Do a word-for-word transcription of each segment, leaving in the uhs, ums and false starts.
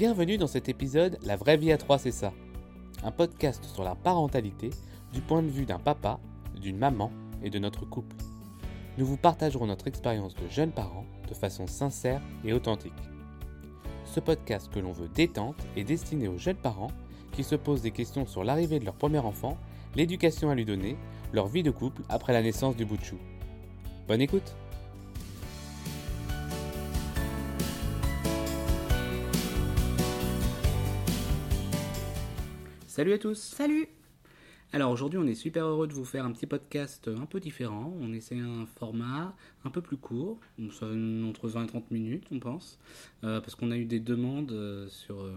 Bienvenue dans cet épisode La vraie vie à trois, c'est ça. Un podcast sur la parentalité du point de vue d'un papa, d'une maman et de notre couple. Nous vous partagerons notre expérience de jeunes parents de façon sincère et authentique. Ce podcast que l'on veut détente est destiné aux jeunes parents qui se posent des questions sur l'arrivée de leur premier enfant, l'éducation à lui donner, leur vie de couple après la naissance du bout de chou. Bonne écoute! Salut à tous. Salut. Alors aujourd'hui, on est super heureux de vous faire un petit podcast un peu différent. On essaie un format un peu plus court, entre vingt et trente minutes, on pense, euh, parce qu'on a eu des demandes euh, sur, euh,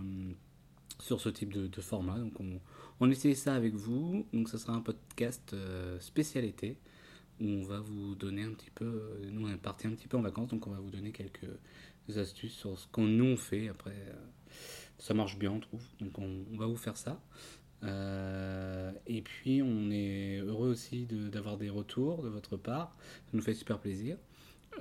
sur ce type de, de format. Donc on, on essaie ça avec vous. Donc ça sera un podcast euh, spécial été où on va vous donner un petit peu. Euh, nous on est partis un petit peu en vacances, donc on va vous donner quelques astuces sur ce qu'on nous on fait après. Euh, Ça marche bien, on trouve. Donc, on, on va vous faire ça. Euh, et puis, on est heureux aussi de, d'avoir des retours de votre part. Ça nous fait super plaisir.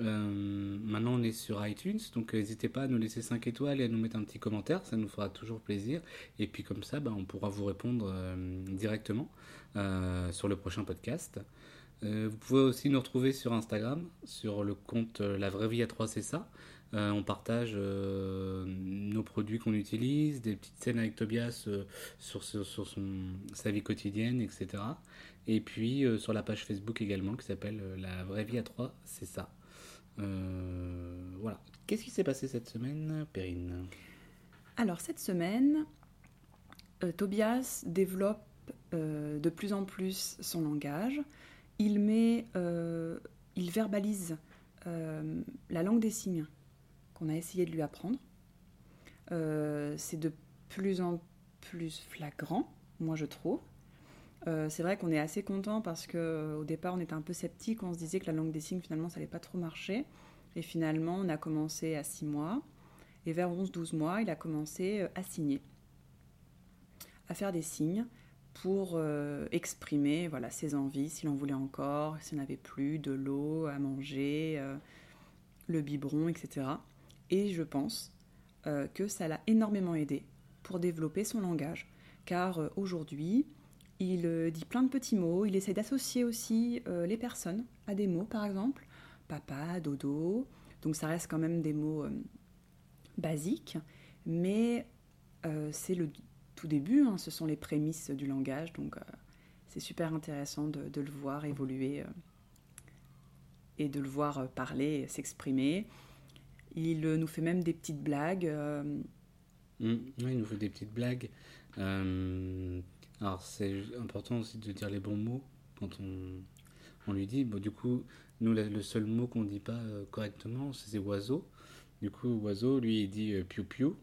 Euh, maintenant, on est sur iTunes. Donc, n'hésitez pas à nous laisser cinq étoiles et à nous mettre un petit commentaire. Ça nous fera toujours plaisir. Et puis, comme ça, bah, on pourra vous répondre euh, directement euh, sur le prochain podcast. Euh, vous pouvez aussi nous retrouver sur Instagram, sur le compte euh, La Vraie Vie à trois, c'est ça. Euh, on partage euh, nos produits qu'on utilise, des petites scènes avec Tobias euh, sur, sur, sur son, sa vie quotidienne, et cetera. Et puis euh, sur la page Facebook également qui s'appelle euh, La Vraie Vie à trois, c'est ça. Euh, voilà. Qu'est-ce qui s'est passé cette semaine, Perrine ? Alors cette semaine, euh, Tobias développe euh, de plus en plus son langage. Il met, euh, il verbalise euh, la langue des signes. On a essayé de lui apprendre. Euh, c'est de plus en plus flagrant, moi je trouve. Euh, c'est vrai qu'on est assez content parce qu'au départ on était un peu sceptique, on se disait que la langue des signes finalement ça n'allait pas trop marcher. Et finalement on a commencé à six mois et vers onze douze mois il a commencé à signer, à faire des signes pour euh, exprimer voilà, ses envies, s'il en voulait encore, s'il n'en avait plus, de l'eau à manger, euh, le biberon, et cetera. Et je pense euh, que ça l'a énormément aidé pour développer son langage. Car euh, aujourd'hui, il euh, dit plein de petits mots. Il essaie d'associer aussi euh, les personnes à des mots, par exemple. Papa, dodo. Donc ça reste quand même des mots euh, basiques. Mais euh, c'est le tout début. Hein, ce sont les prémices du langage. Donc euh, c'est super intéressant de, de le voir évoluer euh, et de le voir euh, parler, s'exprimer. Il nous fait même des petites blagues. Euh... Mmh, oui, il nous fait des petites blagues. Euh, alors, c'est important aussi de dire les bons mots quand on, on lui dit. Bon, du coup, nous, le seul mot qu'on ne dit pas correctement, c'est oiseau. Du coup, oiseau, lui, il dit euh, piou-piou.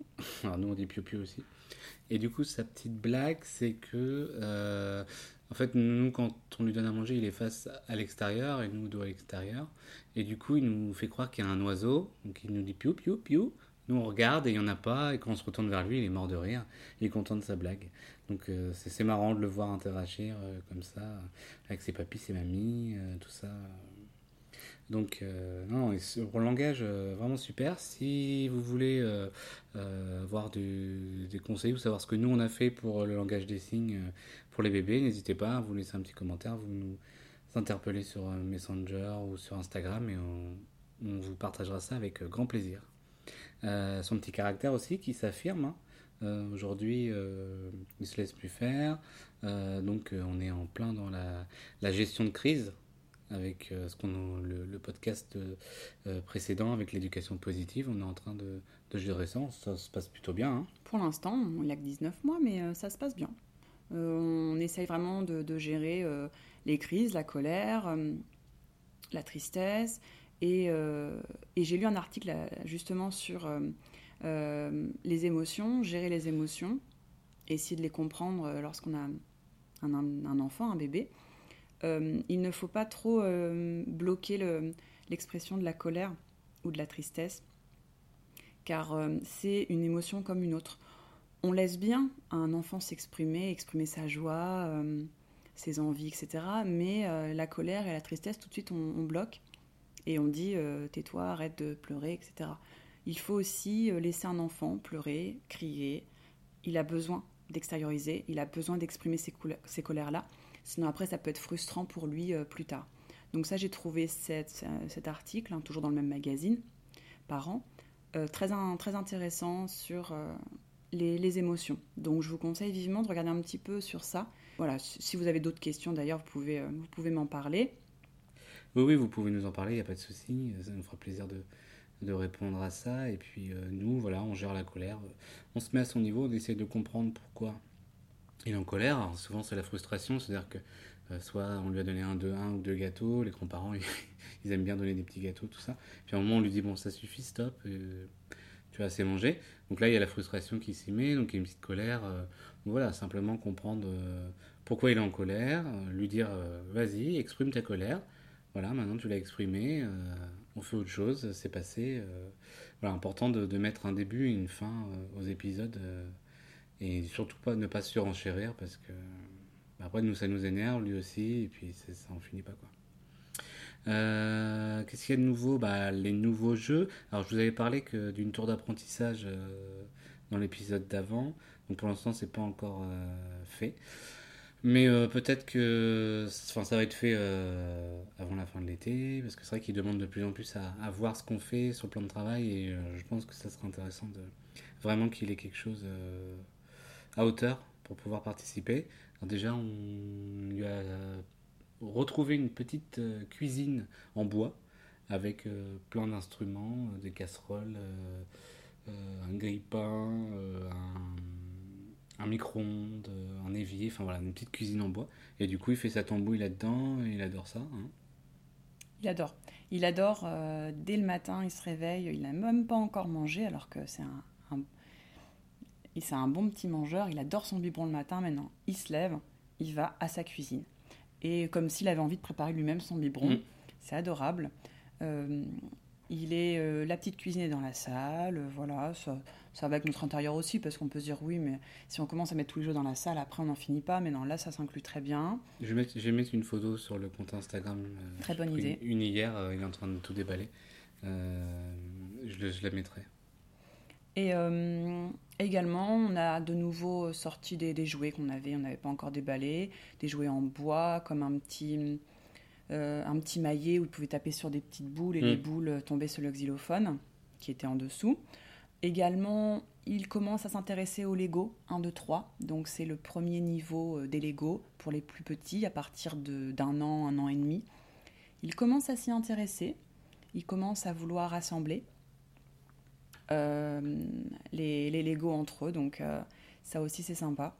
Alors, nous, on dit piou-piou aussi. Et du coup, sa petite blague, c'est que... Euh, en fait, nous, quand on lui donne à manger, il est face à l'extérieur et nous, dos à l'extérieur. Et du coup, il nous fait croire qu'il y a un oiseau. Donc, il nous dit piou, piou, piou. Nous, on regarde et il n'y en a pas. Et quand on se retourne vers lui, il est mort de rire. Il est content de sa blague. Donc, euh, c'est, c'est marrant de le voir interagir euh, comme ça avec ses papis, ses mamies, euh, tout ça. Donc, euh, non, pour le langage, euh, vraiment super. Si vous voulez euh, euh, avoir du, des conseils ou savoir ce que nous, on a fait pour le langage des signes euh, pour les bébés, n'hésitez pas à vous laisser un petit commentaire. Vous nous interpellez sur Messenger ou sur Instagram et on, on vous partagera ça avec grand plaisir. Euh, son petit caractère aussi qui s'affirme. Hein. Euh, aujourd'hui, euh, il ne se laisse plus faire. Euh, donc, euh, on est en plein dans la, la gestion de crise. Avec ce qu'on a, le, le podcast euh, précédent, avec l'éducation positive, on est en train de, de gérer ça, ça se passe plutôt bien. Hein. Pour l'instant, il n'y a que dix-neuf mois, mais euh, ça se passe bien. Euh, on essaye vraiment de, de gérer euh, les crises, la colère, euh, la tristesse. Et, euh, et j'ai lu un article justement sur euh, euh, les émotions, gérer les émotions, essayer de les comprendre lorsqu'on a un, un, un enfant, un bébé. Euh, il ne faut pas trop euh, bloquer le, l'expression de la colère ou de la tristesse, car euh, c'est une émotion comme une autre. On laisse bien à un enfant s'exprimer, exprimer sa joie, euh, ses envies, et cetera. Mais euh, la colère et la tristesse, tout de suite, on, on bloque et on dit euh, « tais-toi, arrête de pleurer », et cetera. Il faut aussi laisser un enfant pleurer, crier. Il a besoin d'extérioriser, il a besoin d'exprimer ces, coul- ces colères-là. Sinon après, ça peut être frustrant pour lui euh, plus tard. Donc ça, j'ai trouvé cette, cet article, hein, toujours dans le même magazine, par an, euh, très, un, très intéressant sur euh, les, les émotions. Donc je vous conseille vivement de regarder un petit peu sur ça. Voilà, si vous avez d'autres questions d'ailleurs, vous pouvez, euh, vous pouvez m'en parler. Oui, oui, vous pouvez nous en parler, il n'y a pas de souci, ça nous fera plaisir de... de répondre à ça, et puis euh, nous, voilà, on gère la colère, on se met à son niveau, on essaie de comprendre pourquoi il est en colère. Alors, souvent c'est la frustration, c'est-à-dire que euh, soit on lui a donné un, deux, un ou deux gâteaux, les grands-parents, ils, ils aiment bien donner des petits gâteaux, tout ça, puis à un moment on lui dit, bon ça suffit, stop, euh, tu as assez mangé, donc là il y a la frustration qui s'y met, donc il y a une petite colère, euh, voilà, simplement comprendre euh, pourquoi il est en colère, euh, lui dire, euh, vas-y, exprime ta colère, voilà, maintenant tu l'as exprimée, euh, on fait autre chose, c'est passé. Euh, voilà, important de, de mettre un début et une fin euh, aux épisodes euh, et surtout pas ne pas surenchérir parce que bah après nous ça nous énerve lui aussi et puis c'est, ça en finit pas quoi. Euh, qu'est-ce qu'il y a de nouveau ? Bah les nouveaux jeux. Alors je vous avais parlé que d'une tour d'apprentissage euh, dans l'épisode d'avant. Donc pour l'instant c'est pas encore euh, fait. Mais euh, peut-être que enfin, ça va être fait euh, avant la fin de l'été, parce que c'est vrai qu'ils demandent de plus en plus à, à voir ce qu'on fait sur le plan de travail, et euh, je pense que ça serait intéressant de vraiment qu'il y ait quelque chose euh, à hauteur pour pouvoir participer. Alors déjà, on lui a retrouvé une petite cuisine en bois, avec euh, plein d'instruments, des casseroles, euh, euh, un grille-pain, euh, un... un micro-ondes, un évier, enfin voilà, une petite cuisine en bois. Et du coup, il fait sa tambouille là-dedans et il adore ça. Hein. Il adore. Il adore, euh, dès le matin, il se réveille, il n'a même pas encore mangé, alors que c'est un, un... c'est un bon petit mangeur. Il adore son biberon le matin, maintenant, il se lève, il va à sa cuisine. Et comme s'il avait envie de préparer lui-même son biberon, mmh. C'est adorable. Euh, il est, euh, la petite cuisine est dans la salle, voilà, ça... Ça va avec notre intérieur aussi, parce qu'on peut se dire oui, mais si on commence à mettre tous les jeux dans la salle, après on n'en finit pas. Mais non, là, ça s'inclut très bien. Je vais mettre, je vais mettre une photo sur le compte Instagram. Euh, très bonne idée. Une, une hier, euh, il est en train de tout déballer. Euh, je, je la mettrai. Et euh, également, on a de nouveau sorti des, des jouets qu'on avait, on n'avait pas encore déballés. Des jouets en bois, comme un petit, euh, un petit maillet où il pouvait taper sur des petites boules et mmh. les boules tombaient sur le xylophone qui était en dessous. Également, il commence à s'intéresser aux Lego un, deux, trois. Donc, c'est le premier niveau des Lego pour les plus petits à partir de, d'un an, un an et demi. Il commence à s'y intéresser. Il commence à vouloir assembler euh, les, les Lego entre eux. Donc, euh, ça aussi, c'est sympa.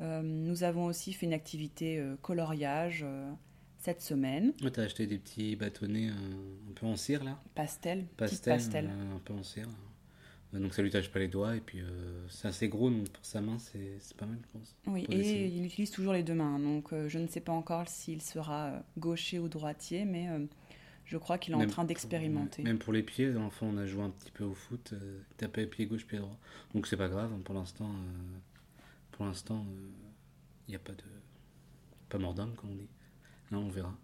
Euh, nous avons aussi fait une activité euh, coloriage euh, cette semaine. Oh, tu as acheté des petits bâtonnets euh, un peu en cire, là ? Pastel. Pastel, pastel. Euh, un peu en cire, là. Donc ça lui tâche pas les doigts et puis euh, c'est assez gros donc pour sa main c'est, c'est pas mal je pense. Oui et dessiner. Il utilise toujours les deux mains donc euh, je ne sais pas encore s'il sera euh, gaucher ou droitier mais euh, je crois qu'il est même en train d'expérimenter. Pour, même pour les pieds, l'enfant on a joué un petit peu au foot, euh, tapé pied gauche, pied droit donc c'est pas grave hein, pour l'instant euh, pour l'instant il euh, n'y a pas de pas mort d'homme comme on dit, hein, on verra.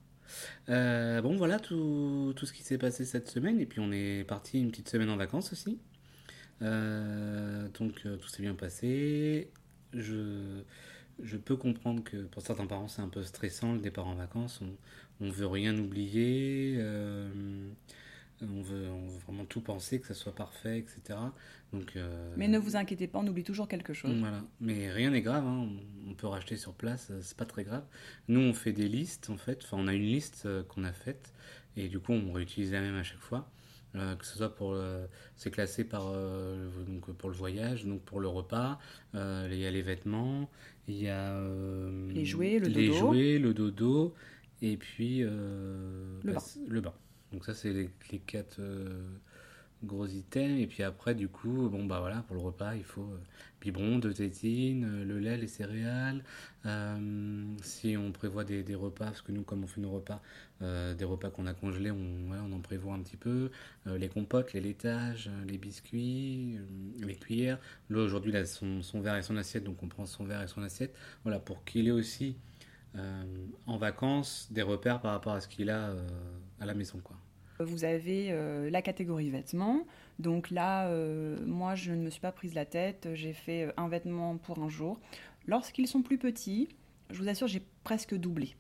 Euh, bon voilà tout, tout ce qui s'est passé cette semaine et puis on est parti une petite semaine en vacances aussi. Euh, donc euh, tout s'est bien passé, je, je peux comprendre que pour certains parents c'est un peu stressant le départ en vacances, on ne veut rien oublier, euh, on, veut, on veut vraiment tout penser, que ça soit parfait, et cetera. Donc, euh, mais ne vous inquiétez pas, on oublie toujours quelque chose. Voilà. Mais rien n'est grave, hein. On peut racheter sur place, c'est pas très grave. Nous on fait des listes en fait, enfin on a une liste euh, qu'on a faite et du coup on réutilise la même à chaque fois. Euh, que ce soit pour euh, c'est classé par euh, donc pour le voyage donc pour le repas euh, il y a les vêtements il y a euh, les jouets le les dodo les jouets le dodo et puis euh, le, bah, bain. le bain donc ça c'est les, les quatre euh, gros items et puis après du coup bon bah voilà pour le repas il faut euh, biberon deux tétines euh, le lait les céréales euh, si on prévoit des, des repas parce que nous comme on fait nos repas euh, des repas qu'on a congelés on, voilà, on en prévoit un petit peu euh, les compotes les laitages les biscuits euh, les cuillères là aujourd'hui là son, son verre et son assiette donc on prend son verre et son assiette voilà pour qu'il ait aussi euh, en vacances des repères par rapport à ce qu'il a euh, à la maison quoi. Vous avez euh, la catégorie vêtements, Donc là, euh, moi, je ne me suis pas prise la tête. J'ai fait un vêtement pour un jour. Lorsqu'ils sont plus petits, je vous assure, j'ai presque doublé.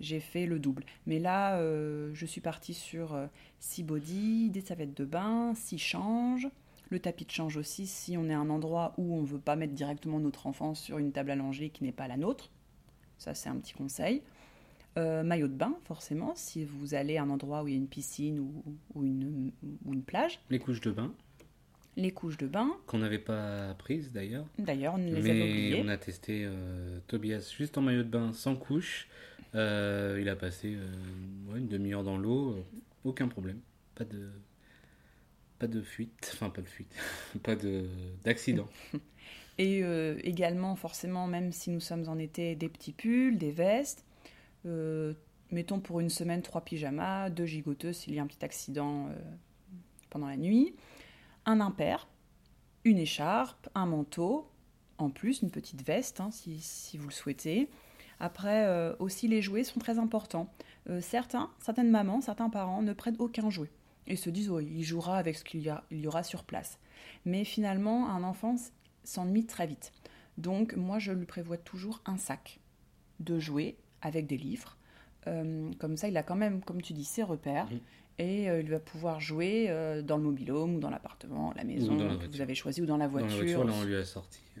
J'ai fait le double. Mais là, euh, je suis partie sur six body, des serviettes de bain, six changes. Le tapis de change aussi, si on est à un endroit où on ne veut pas mettre directement notre enfant sur une table allongée qui n'est pas la nôtre. Ça, c'est un petit conseil. Euh, maillot de bain, forcément, si vous allez à un endroit où il y a une piscine ou, ou, une, ou une plage. Les couches de bain. Les couches de bain. Qu'on n'avait pas prises, d'ailleurs. D'ailleurs, on les Mais avait oubliées. On a testé euh, Tobias juste en maillot de bain, sans couche. Euh, il a passé euh, ouais, une demi-heure dans l'eau, aucun problème. Pas de... Pas de fuite, enfin pas de fuite, pas de, d'accident. Et euh, également, forcément, même si nous sommes en été, des petits pulls, des vestes. Euh, mettons pour une semaine trois pyjamas, deux gigoteuses s'il y a un petit accident euh, pendant la nuit. Un impair, une écharpe, un manteau, en plus une petite veste hein, si, si vous le souhaitez. Après, euh, aussi les jouets sont très importants. Euh, certains, certaines mamans, certains parents ne prennent aucun jouet. Et se disent, oh, il jouera avec ce qu'il y, a, il y aura sur place. Mais finalement, un enfant s'ennuie très vite. Donc, moi, je lui prévois toujours un sac de jouets avec des livres. Euh, comme ça, il a quand même, comme tu dis, ses repères. Mmh. Et euh, il va pouvoir jouer euh, dans le mobil-home, ou dans l'appartement, la maison la que vous avez choisi, ou dans la voiture. Dans la voiture, là, on lui a sorti euh,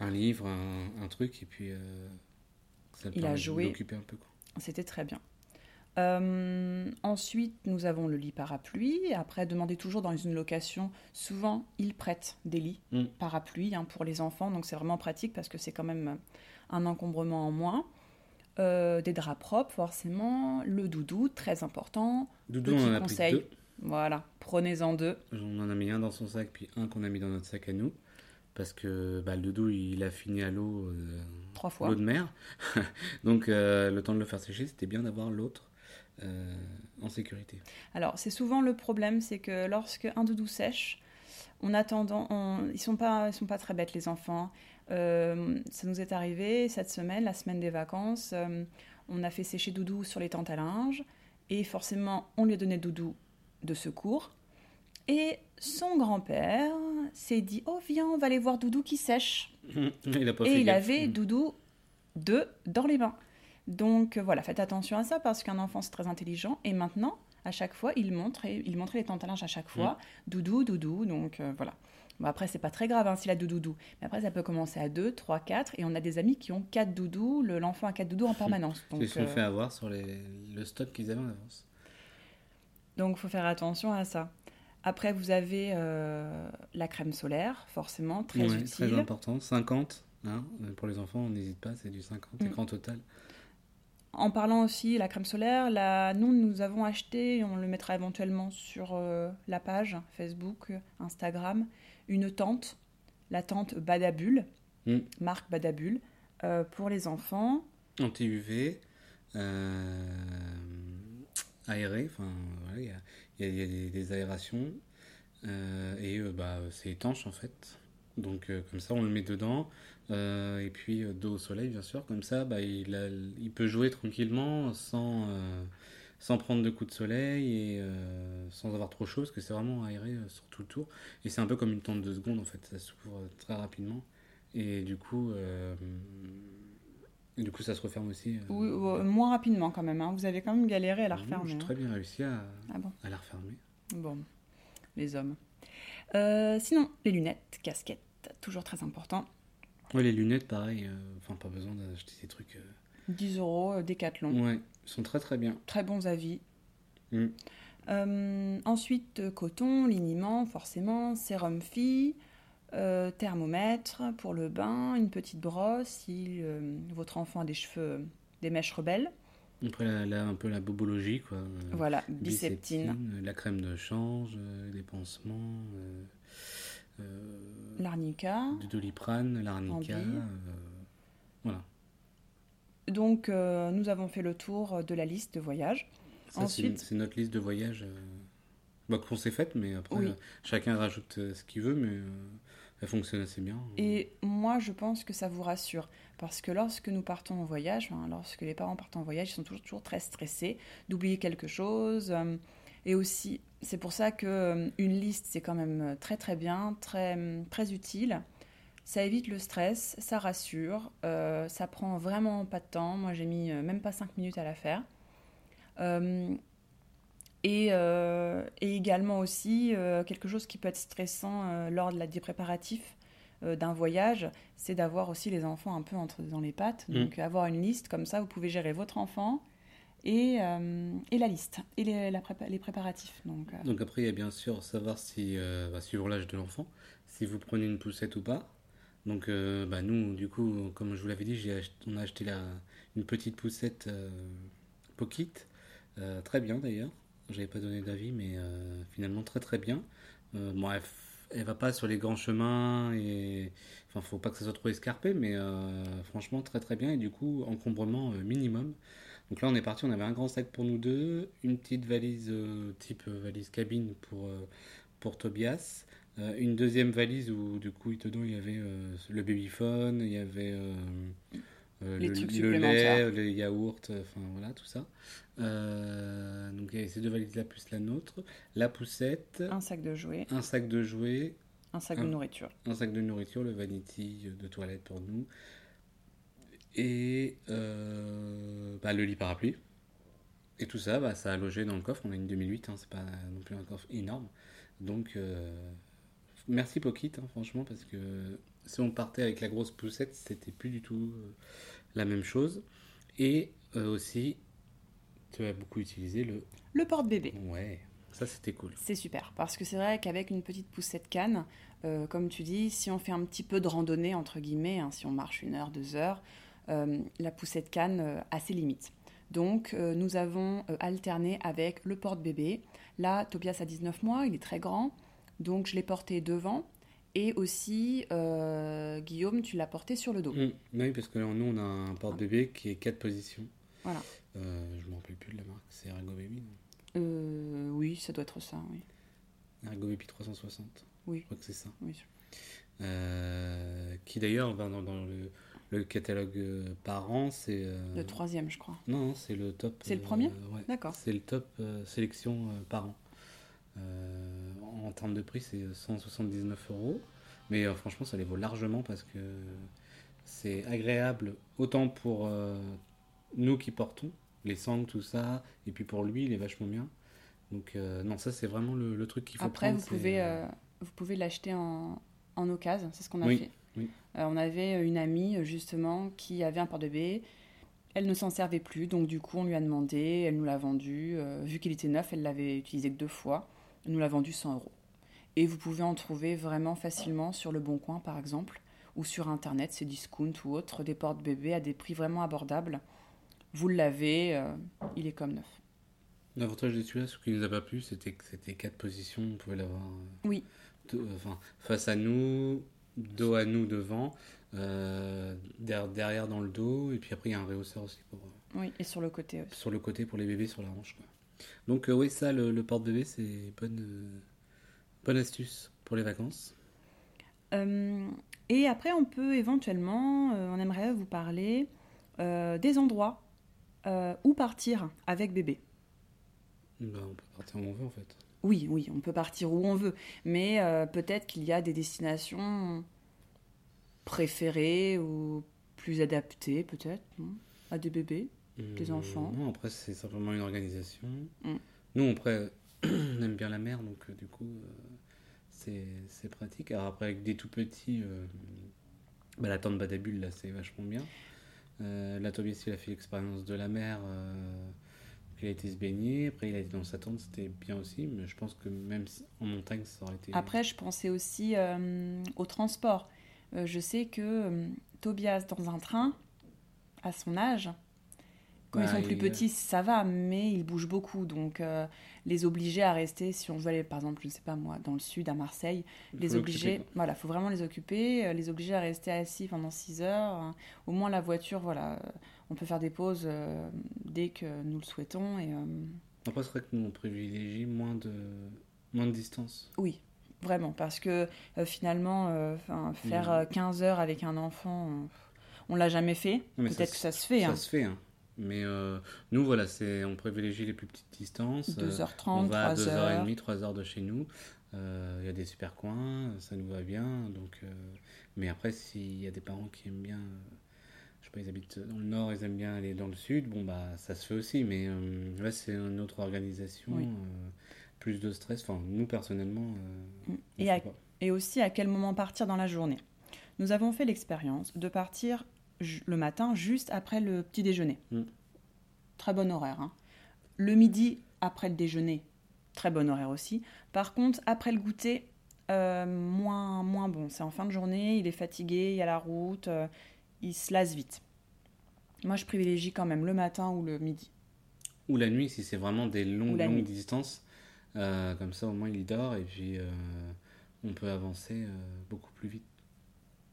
un livre, un, un truc, et puis euh, ça lui permet de l'occuper un peu. Quoi. C'était très bien. Euh, ensuite, nous avons le lit parapluie. Après, demandez toujours dans une location. Souvent, ils prêtent des lits mmh. parapluie hein, pour les enfants. Donc, c'est vraiment pratique parce que c'est quand même un encombrement en moins. Euh, des draps propres, forcément. Le doudou, très important. Doudou, petit on en conseil. A pris deux. Voilà, prenez-en deux. On en a mis un dans son sac, puis un qu'on a mis dans notre sac à nous. Parce que bah, le doudou, il a fini à l'eau. Euh, Trois fois. L'eau de mer. Donc, euh, le temps de le faire sécher, c'était bien d'avoir l'autre. Euh, en sécurité. Alors, c'est souvent le problème, c'est que lorsque un doudou sèche, on attendant, on, ils sont pas, ils sont pas très bêtes les enfants. Euh, ça nous est arrivé cette semaine, la semaine des vacances, euh, on a fait sécher doudou sur les tentes à linge et forcément, on lui a donné doudou de secours. Et son grand-père s'est dit, oh viens, on va aller voir doudou qui sèche. Il a pas et fait il gaffe. Avait doudou de dans les mains. Donc euh, voilà, faites attention à ça parce qu'un enfant c'est très intelligent et maintenant à chaque fois il montre et il montrait les tentes à linge à chaque fois mmh. doudou doudou donc euh, voilà. Bon après c'est pas très grave hein, s'il a deux doudous mais après ça peut commencer à deux, trois, quatre et on a des amis qui ont quatre doudous, le, l'enfant a quatre doudous en permanence. Donc, ils se sont euh... fait avoir sur les, le stock qu'ils avaient en avance. Donc faut faire attention à ça. Après vous avez euh, la crème solaire forcément très ouais, utile. Très important, cinquante hein, pour les enfants on n'hésite pas c'est du cinquante mmh. écran total. En parlant aussi de la crème solaire, la... nous, nous avons acheté, on le mettra éventuellement sur euh, la page Facebook, Instagram, une tente, la tente Badabule, mmh. marque Badabule, euh, pour les enfants. Anti-U V, euh, aérée, enfin, il ouais, y, y, y a des, des aérations, euh, et euh, bah, c'est étanche en fait. Donc euh, comme ça on le met dedans euh, et puis euh, dos au soleil bien sûr comme ça bah, il, a, il peut jouer tranquillement sans, euh, sans prendre de coups de soleil et euh, sans avoir trop chaud parce que c'est vraiment aéré euh, sur tout le tour et c'est un peu comme une tente de seconde en fait ça s'ouvre très rapidement et du coup euh, du coup ça se referme aussi euh, oui, euh, moins rapidement quand même hein. Vous avez quand même galéré à la refermer. J'ai très bien réussi à, ah bon. à la refermer. Bon les hommes. Euh, sinon, les lunettes, casquettes, toujours très important. Ouais, les lunettes, pareil, enfin euh, pas besoin d'acheter ces trucs. Euh... dix euros, euh, Décathlon. Ouais, ils sont très très bien. Très bons avis. Mmh. Euh, ensuite, euh, coton, liniment, forcément, sérum fille, euh, thermomètre pour le bain, une petite brosse si euh, votre enfant a des cheveux, euh, des mèches rebelles. Après, là, là, un peu la bobologie, quoi. Voilà, biceptine. biceptine. La crème de change, les pansements. Euh, euh, l'arnica. Du doliprane, l'arnica. Euh, voilà. Donc, euh, nous avons fait le tour de la liste de voyage. Ça, ensuite... c'est, c'est notre liste de voyage euh, bah, qu'on s'est faite, mais après, oui. euh, chacun rajoute euh, ce qu'il veut, mais... Euh... Ça fonctionne assez bien. Et moi, je pense que ça vous rassure. Parce que lorsque nous partons en voyage, hein, lorsque les parents partent en voyage, ils sont toujours, toujours très stressés d'oublier quelque chose. Euh, Et aussi, c'est pour ça qu'une liste, c'est quand même très très bien, très, très utile. Ça évite le stress, ça rassure, euh, ça prend vraiment pas de temps. Moi, j'ai mis même pas cinq minutes à la faire. Euh, et, euh, et également aussi, euh, quelque chose qui peut être stressant euh, lors de la des préparatifs euh, d'un voyage, c'est d'avoir aussi les enfants un peu entre dans les pattes. Mmh. Donc, avoir une liste, comme ça, vous pouvez gérer votre enfant et, euh, et la liste, et les, la prépa- les préparatifs. Donc, euh... donc après, il y a bien sûr savoir si, euh, bah, suivant l'âge de l'enfant, si vous prenez une poussette ou pas. Donc euh, bah nous, du coup, comme je vous l'avais dit, j'ai ach- on a acheté la, une petite poussette euh, Pockit, euh, très bien d'ailleurs, j'avais pas donné d'avis, mais euh, finalement très très bien. Euh, bon, elle, f- elle va pas sur les grands chemins, et enfin faut pas que ça soit trop escarpé, mais euh, franchement très très bien, et du coup encombrement euh, minimum. Donc là on est parti, on avait un grand sac pour nous deux, une petite valise euh, type euh, valise cabine pour, euh, pour Tobias. Euh, une deuxième valise où du coup dedans il y avait euh, le babyphone, il y avait euh, euh, le, le lait, les yaourts, enfin voilà tout ça. Euh, donc il y avait ces deux valises là plus la nôtre, la poussette, un sac de jouets, un sac de jouets, un sac un, de nourriture, un sac de nourriture, le vanity de toilette pour nous et euh, bah, le lit parapluie. Et tout ça, bah, ça a logé dans le coffre. On a une deux mille huit, hein, c'est pas non plus un coffre énorme, donc euh, merci Pockit, hein, franchement, parce que si on partait avec la grosse poussette, c'était plus du tout euh, la même chose. Et euh, aussi, tu as beaucoup utilisé le... Le porte-bébé. Ouais, ça c'était cool. C'est super, parce que c'est vrai qu'avec une petite poussette canne, euh, comme tu dis, si on fait un petit peu de randonnée, entre guillemets, hein, si on marche une heure, deux heures, euh, la poussette canne euh, a ses limites. Donc, euh, nous avons euh, alterné avec le porte-bébé. Là, Tobias a dix-neuf mois, il est très grand. Donc, je l'ai porté devant. Et aussi, euh, Guillaume, tu l'as porté sur le dos. Mmh, oui, parce que là, nous, on a un porte-bébé qui est quatre positions. Voilà. Euh, je ne me rappelle plus de la marque. C'est Ergobaby. Euh, oui, ça doit être ça, oui. Ergobaby trois cent soixante. Oui. Je crois que c'est ça. Oui. Euh, qui, d'ailleurs, va dans, dans le... Le catalogue parents, c'est... Euh... Le troisième, je crois. Non, non, c'est le top... C'est le premier euh, ouais. D'accord. C'est le top euh, sélection euh, parents. Euh, en termes de prix, c'est cent soixante-dix-neuf euros. Mais euh, franchement, ça les vaut largement parce que c'est agréable, autant pour euh, nous qui portons, les sangles, tout ça, et puis pour lui, il est vachement bien. Donc euh, non, ça, c'est vraiment le, le truc qu'il faut Après, prendre. Après, vous, c'est... Euh, vous pouvez l'acheter en, en occasion, c'est ce qu'on a oui. fait. Oui. Euh, on avait une amie justement qui avait un porte-bébé, elle ne s'en servait plus, donc du coup on lui a demandé, elle nous l'a vendu, euh, vu qu'il était neuf, elle l'avait utilisé que deux fois, elle nous l'a vendu cent euros. Et vous pouvez en trouver vraiment facilement sur Le Bon Coin par exemple, ou sur internet, c'est Discount ou autre, des porte-bébés à des prix vraiment abordables. Vous le l'avez, euh, il est comme neuf. L'avantage de celui-là, ce qui ne nous a pas plu, c'était que c'était quatre positions, on pouvait l'avoir euh, oui. de, euh, enfin, face à nous... dos à nous devant, euh, derrière, derrière dans le dos, et puis après il y a un réhausseur aussi pour euh, oui, et sur le côté aussi. Sur le côté pour les bébés, sur la hanche quoi. Donc euh, oui, ça le, le porte-bébé, c'est bonne euh, bonne astuce pour les vacances. Euh, et après on peut éventuellement, euh, on aimerait vous parler euh, des endroits euh, où partir avec bébé. Ben, on peut partir où on veut en fait. Oui, oui, on peut partir où on veut, mais euh, peut-être qu'il y a des destinations préférées ou plus adaptées, peut-être, non à des bébés, mmh, des enfants. Non, après, c'est simplement une organisation. Mmh. Nous, après, on aime bien la mer, donc euh, du coup, euh, c'est, c'est pratique. Alors après, avec des tout-petits, euh, bah, la tente Badabule, là, c'est vachement bien. Euh, la Tobias, il a fait l'expérience de la mer... Euh, il a été se baigner, après il a été dans sa tente, c'était bien aussi, mais je pense que même en montagne, ça aurait été... Après, je pensais aussi euh, au transport. Euh, je sais que euh, Tobias, dans un train, à son âge, quand bah, ils sont il... plus petits, ça va, mais ils bougent beaucoup, donc euh, les obliger à rester, si on veut aller, par exemple, je ne sais pas moi, dans le sud, à Marseille, il les obliger... Voilà, il faut vraiment les occuper, euh, les obliger à rester assis pendant six heures, hein, au moins la voiture, voilà... Euh, on peut faire des pauses euh, dès que nous le souhaitons. Et, euh... Après, c'est vrai que nous, on privilégie moins de, moins de distance. Oui, vraiment. Parce que euh, finalement, euh, faire euh, quinze heures avec un enfant, on ne l'a jamais fait. Non, peut-être ça, que ça se fait. Ça hein. se fait. Hein. Mais euh, nous, voilà, c'est, on privilégie les plus petites distances. deux heures trente, trois heures. On va à deux heures trente, trois heures de chez nous. Il euh, y a des super coins, ça nous va bien. Donc, euh, mais après, s'il y a des parents qui aiment bien, euh, je sais pas, ils habitent dans le nord, ils aiment bien aller dans le sud, bon, bah, ça se fait aussi. Mais euh, là, c'est une autre organisation, oui. euh, plus de stress. Enfin, nous, personnellement, euh, et, à, et aussi, à quel moment partir dans la journée. Nous avons fait l'expérience de partir le matin, juste après le petit déjeuner. Mmh. Très bon horaire. Hein. Le midi, après le déjeuner, très bon horaire aussi. Par contre, après le goûter, euh, moins, moins bon. C'est en fin de journée, il est fatigué, il y a la route, euh, il se lasse vite. Moi, je privilégie quand même le matin ou le midi. Ou la nuit, si c'est vraiment des longues, longues nuit. distances. Euh, comme ça, au moins, il dort et puis euh, on peut avancer euh, beaucoup plus vite.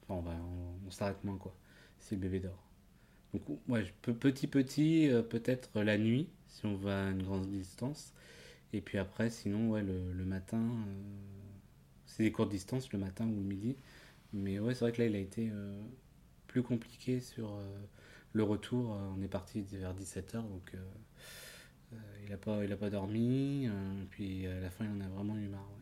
Enfin, bah, on, on s'arrête moins, quoi. Si le bébé dort. Donc, ouais, je peux petit, petit, euh, peut-être la nuit, si on va à une grande distance. Et puis après, sinon, ouais, le, le matin, euh, c'est des courtes distances, le matin ou le midi. Mais ouais, c'est vrai que là, il a été euh, plus compliqué sur euh, le retour. On est parti vers dix-sept heures, donc euh, euh, il n'a pas, il a pas dormi. Euh, puis à la fin, il en a vraiment eu marre. Ouais.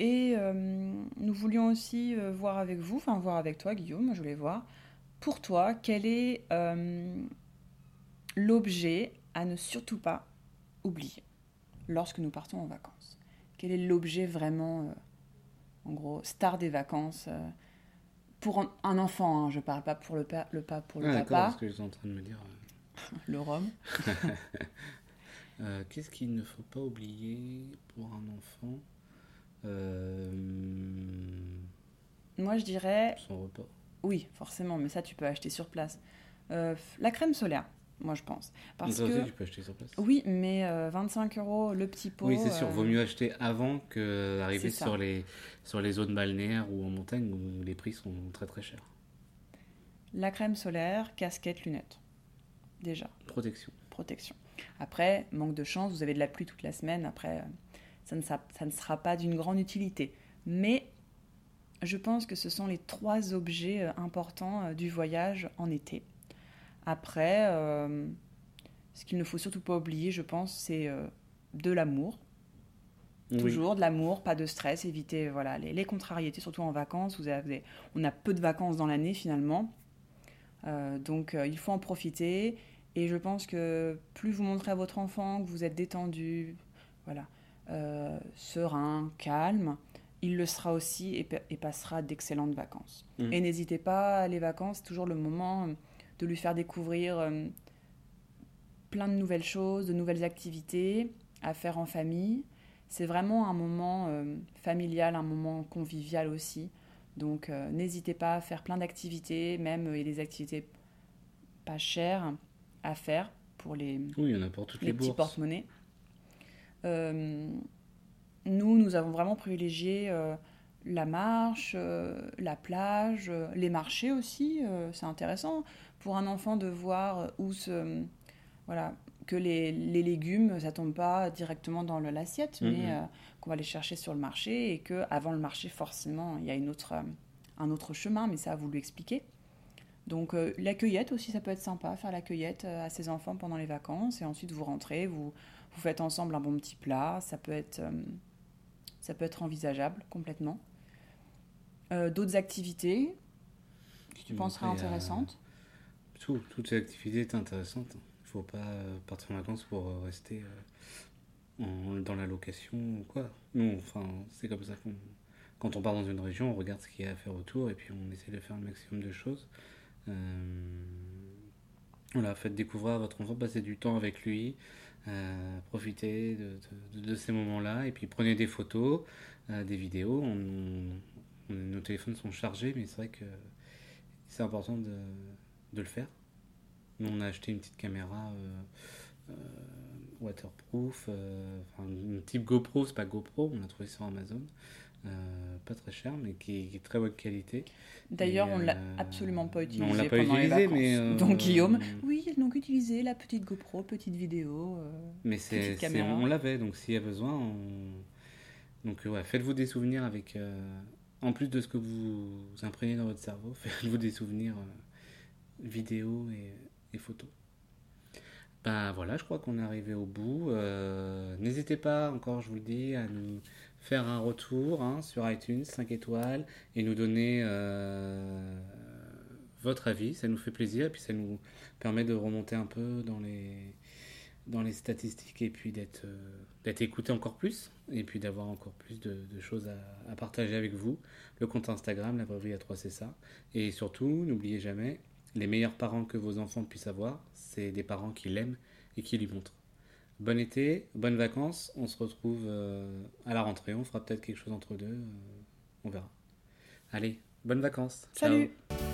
Et euh, nous voulions aussi euh, voir avec vous, enfin voir avec toi, Guillaume, je voulais voir, pour toi, quel est euh, l'objet à ne surtout pas oublier lorsque nous partons en vacances ? Quel est l'objet vraiment, euh, en gros, star des vacances euh, pour un, un enfant, hein, je parle pas pour le, pa- le, pa- pour le ah, papa. D'accord, ce que je suis en train de me dire. Euh... le rhum. euh, qu'est-ce qu'il ne faut pas oublier pour un enfant ? Euh... Moi je dirais son repas. Oui, forcément, mais ça tu peux acheter sur place. Euh, la crème solaire, moi je pense. Parce ça que aussi, tu peux acheter sur place. Oui, mais euh, vingt-cinq euros le petit pot. Oui, c'est sûr. Euh... Vaut mieux acheter avant que arriver sur les sur les zones balnéaires ou en montagne où les prix sont très très chers. La crème solaire, casquette, lunettes. Déjà. Protection. Protection. Après, manque de chance, vous avez de la pluie toute la semaine. Après. Euh... Ça ne, sera, ça ne sera pas d'une grande utilité. Mais je pense que ce sont les trois objets importants du voyage en été. Après, euh, ce qu'il ne faut surtout pas oublier, je pense, c'est euh, de l'amour. Oui. Toujours de l'amour, pas de stress, éviter voilà, les, les contrariétés, surtout en vacances. Vous avez, on a peu de vacances dans l'année, finalement. Euh, donc, euh, il faut en profiter. Et je pense que plus vous montrez à votre enfant que vous êtes détendu, voilà... Euh, serein, calme, il le sera aussi et, et passera d'excellentes vacances. Mmh. Et n'hésitez pas, les vacances, c'est toujours le moment de lui faire découvrir euh, plein de nouvelles choses, de nouvelles activités à faire en famille. C'est vraiment un moment euh, familial, un moment convivial aussi. Donc euh, n'hésitez pas à faire plein d'activités, même et des activités pas chères à faire pour les, oui, il y en a pour toutes les, les petits porte-monnaies. Euh, nous, nous avons vraiment privilégié euh, la marche, euh, la plage, euh, les marchés aussi. Euh, c'est intéressant pour un enfant de voir où se, euh, voilà, que les, les légumes, ça tombe pas directement dans le, l'assiette, mmh. mais euh, qu'on va les chercher sur le marché et que avant le marché, forcément, il y a une autre, euh, un autre chemin, mais ça, vous l'expliquez. Donc, euh, la cueillette aussi, ça peut être sympa, faire la cueillette à ses enfants pendant les vacances et ensuite vous rentrez, vous... Vous faites ensemble un bon petit plat, ça peut être, euh, ça peut être envisageable complètement. Euh, d'autres activités que tu penserais intéressantes ? à... Tout, Toutes les activités sont intéressantes. Il ne faut pas partir en vacances pour rester euh, en, dans la location ou quoi. Non, enfin, c'est comme ça qu'on... Quand on part dans une région, on regarde ce qu'il y a à faire autour et puis on essaie de faire le maximum de choses. Euh... Voilà, faites découvrir à votre enfant, passez du temps avec lui. Euh, profitez de, de, de ces moments-là et puis prenez des photos, euh, des vidéos. On, on, on, nos téléphones sont chargés, mais c'est vrai que c'est important de, de le faire. Nous, on a acheté une petite caméra euh, euh, waterproof, euh, enfin, une type GoPro, c'est pas GoPro, on l'a trouvé sur Amazon, euh, pas très cher, mais qui, qui est de très bonne qualité. D'ailleurs, et, on l'a euh, absolument pas utilisé. On l'a pas utilisé, mais euh, donc Guillaume, oui. Donc utiliser la petite GoPro, petite vidéo, euh, mais c'est, petite caméra. Mais on l'avait, donc s'il y a besoin, on... donc ouais, faites-vous des souvenirs avec, euh, en plus de ce que vous imprégnez dans votre cerveau, faites-vous des souvenirs euh, vidéo et, et photos. Ben voilà, je crois qu'on est arrivé au bout. Euh, n'hésitez pas, encore je vous le dis, à nous faire un retour hein, sur iTunes, cinq étoiles, et nous donner euh, votre avis. Ça nous fait plaisir et puis ça nous permet de remonter un peu dans les, dans les statistiques et puis d'être, euh, d'être écouté encore plus et puis d'avoir encore plus de, de choses à, à partager avec vous. Le compte Instagram, la breverie à trois, c'est ça. Et surtout, n'oubliez jamais, les meilleurs parents que vos enfants puissent avoir, c'est des parents qui l'aiment et qui lui montrent. Bon été, bonnes vacances, on se retrouve euh, à la rentrée, on fera peut-être quelque chose entre deux, euh, on verra. Allez, bonnes vacances. Salut. Ciao.